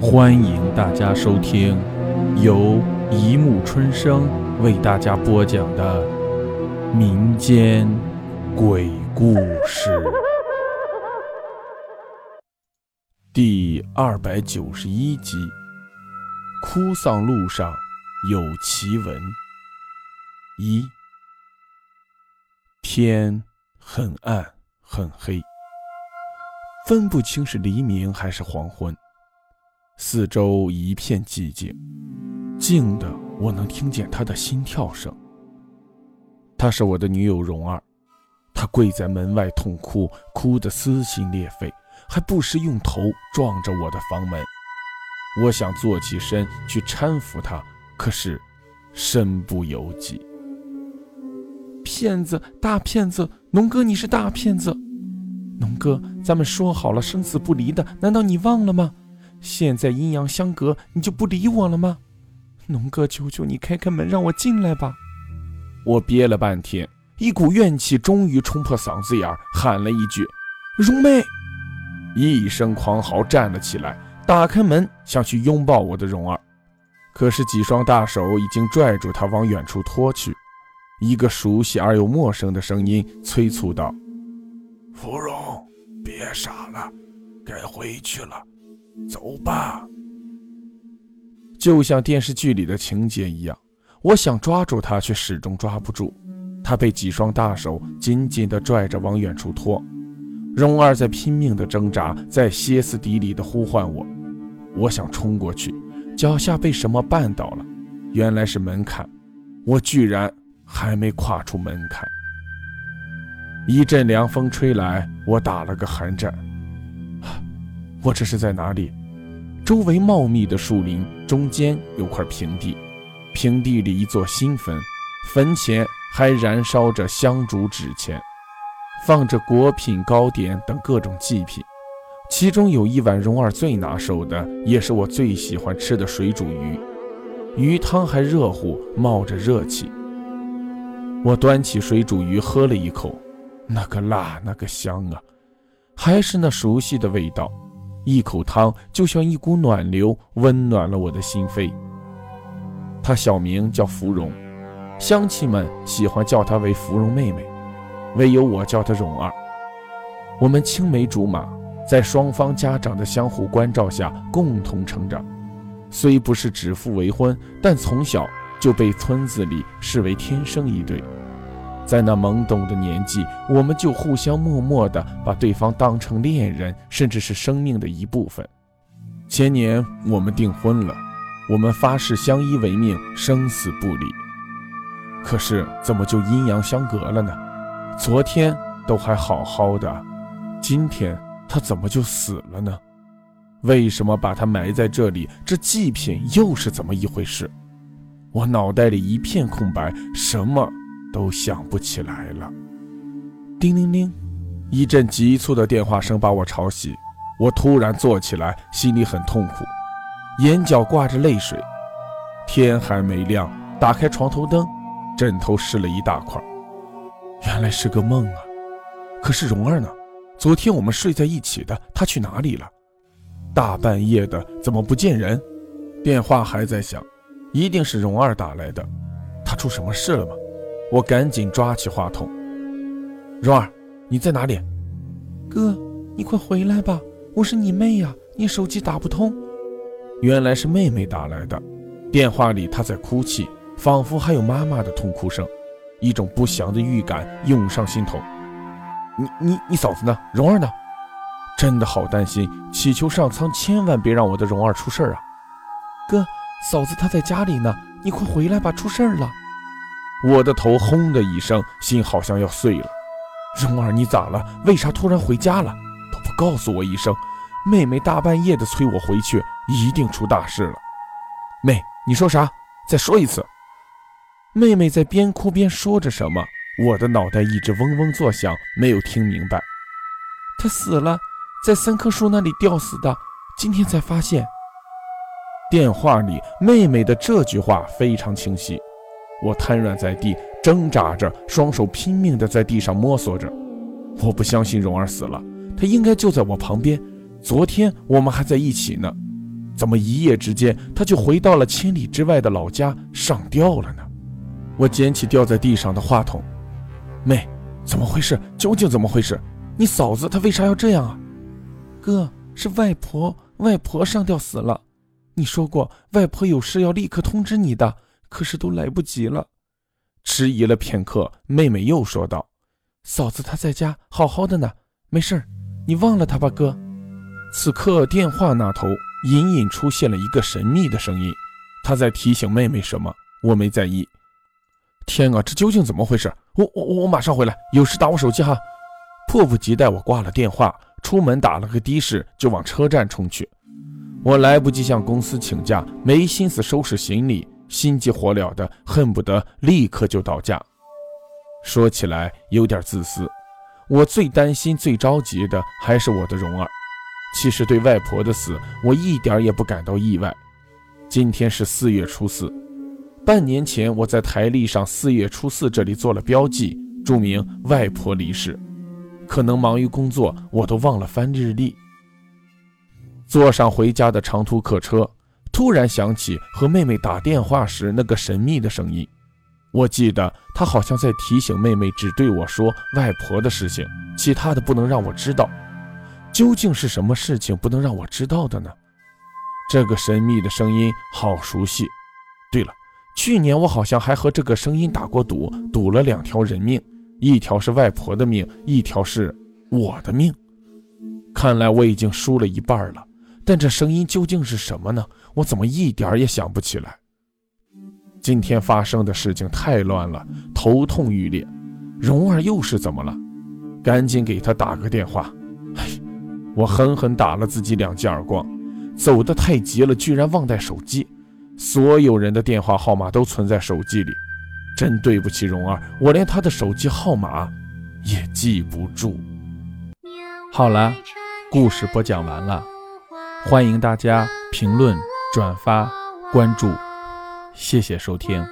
欢迎大家收听由一木春生为大家播讲的民间鬼故事第291集，哭丧路上有奇闻。一，天很暗很黑，分不清是黎明还是黄昏，四周一片寂静，静的我能听见她的心跳声。她是我的女友蓉儿，她跪在门外痛哭，哭得撕心裂肺，还不时用头撞着我的房门。我想坐起身去搀扶她，可是身不由己。骗子，大骗子，农哥你是大骗子，农哥咱们说好了生死不离的，难道你忘了吗？现在阴阳相隔，你就不理我了吗？农哥求求你开开门让我进来吧。我憋了半天，一股怨气终于冲破嗓子眼，喊了一句蓉妹，一声狂嚎，站了起来，打开门想去拥抱我的蓉儿，可是几双大手已经拽住她往远处拖去。一个熟悉而又陌生的声音催促道，芙蓉别傻了，该回去了，走吧。就像电视剧里的情节一样，我想抓住他却始终抓不住，他被几双大手紧紧地拽着往远处拖。蓉儿在拼命地挣扎，在歇斯底里地呼唤我。我想冲过去，脚下被什么绊倒了，原来是门槛，我居然还没跨出门槛。一阵凉风吹来，我打了个寒战。我这是在哪里？周围茂密的树林，中间有块平地，平地里一座新坟，坟前还燃烧着香烛纸钱，放着果品糕点等各种祭品，其中有一碗蓉儿最拿手的，也是我最喜欢吃的水煮鱼，鱼汤还热乎，冒着热气。我端起水煮鱼喝了一口，那个辣，那个香啊，还是那熟悉的味道，一口汤就像一股暖流，温暖了我的心扉。她小名叫芙蓉，乡亲们喜欢叫她为芙蓉妹妹，唯有我叫她蓉儿。我们青梅竹马，在双方家长的相互关照下共同成长，虽不是指腹为婚，但从小就被村子里视为天生一对。在那懵懂的年纪，我们就互相默默地把对方当成恋人，甚至是生命的一部分。前年我们订婚了，我们发誓相依为命，生死不离。可是怎么就阴阳相隔了呢？昨天都还好好的，今天他怎么就死了呢？为什么把他埋在这里？这祭品又是怎么一回事？我脑袋里一片空白，什么都想不起来了。叮铃铃，一阵急促的电话声把我吵醒，我突然坐起来，心里很痛苦，眼角挂着泪水。天还没亮，打开床头灯，枕头湿了一大块，原来是个梦啊。可是蓉儿呢？昨天我们睡在一起的，她去哪里了？大半夜的怎么不见人？电话还在响，一定是蓉儿打来的，她出什么事了吗？我赶紧抓起话筒，蓉儿你在哪里？哥你快回来吧，我是你妹呀，你手机打不通。原来是妹妹打来的，电话里她在哭泣，仿佛还有妈妈的痛哭声，一种不祥的预感涌上心头。你嫂子呢？蓉儿呢？真的好担心，祈求上苍千万别让我的蓉儿出事啊。哥，嫂子她在家里呢，你快回来吧，出事了。我的头轰的一声，心好像要碎了。蓉儿你咋了？为啥突然回家了？都不告诉我一声，妹妹大半夜的催我回去，一定出大事了。妹你说啥？再说一次。妹妹在边哭边说着什么，我的脑袋一直嗡嗡作响，没有听明白。她死了，在三棵树那里吊死的，今天才发现。电话里妹妹的这句话非常清晰。我瘫软在地，挣扎着，双手拼命地在地上摸索着。我不相信蓉儿死了，她应该就在我旁边，昨天我们还在一起呢。怎么一夜之间他就回到了千里之外的老家上吊了呢？我捡起掉在地上的话筒，妹，怎么回事？究竟怎么回事？你嫂子她为啥要这样啊？哥，是外婆，外婆上吊死了。你说过外婆有事要立刻通知你的，可是都来不及了。迟疑了片刻，妹妹又说道，嫂子她在家好好的呢，没事儿，你忘了她吧，哥。此刻电话那头隐隐出现了一个神秘的声音，他在提醒妹妹什么，我没在意。天啊，这究竟怎么回事？我马上回来，有事打我手机哈。迫不及待我挂了电话，出门打了个的士就往车站冲去。我来不及向公司请假，没心思收拾行李，心急火燎的恨不得立刻就到家。说起来有点自私，我最担心最着急的还是我的蓉儿。其实对外婆的死我一点也不感到意外。今天是4月初4，半年前我在台历上4月初4这里做了标记，注明外婆离世。可能忙于工作，我都忘了翻日历。坐上回家的长途客车，突然想起和妹妹打电话时那个神秘的声音。我记得她好像在提醒妹妹只对我说外婆的事情，其他的不能让我知道。究竟是什么事情不能让我知道的呢？这个神秘的声音好熟悉。对了，去年我好像还和这个声音打过赌，赌了2条人命，一条是外婆的命，一条是我的命。看来我已经输了一半了，但这声音究竟是什么呢？我怎么一点也想不起来？今天发生的事情太乱了，头痛欲裂。蓉儿又是怎么了？赶紧给她打个电话。我狠狠打了自己2记耳光，走得太急了，居然忘带手机。所有人的电话号码都存在手机里，真对不起蓉儿，我连她的手机号码也记不住。好了，故事播讲完了，欢迎大家评论、转发、关注，谢谢收听。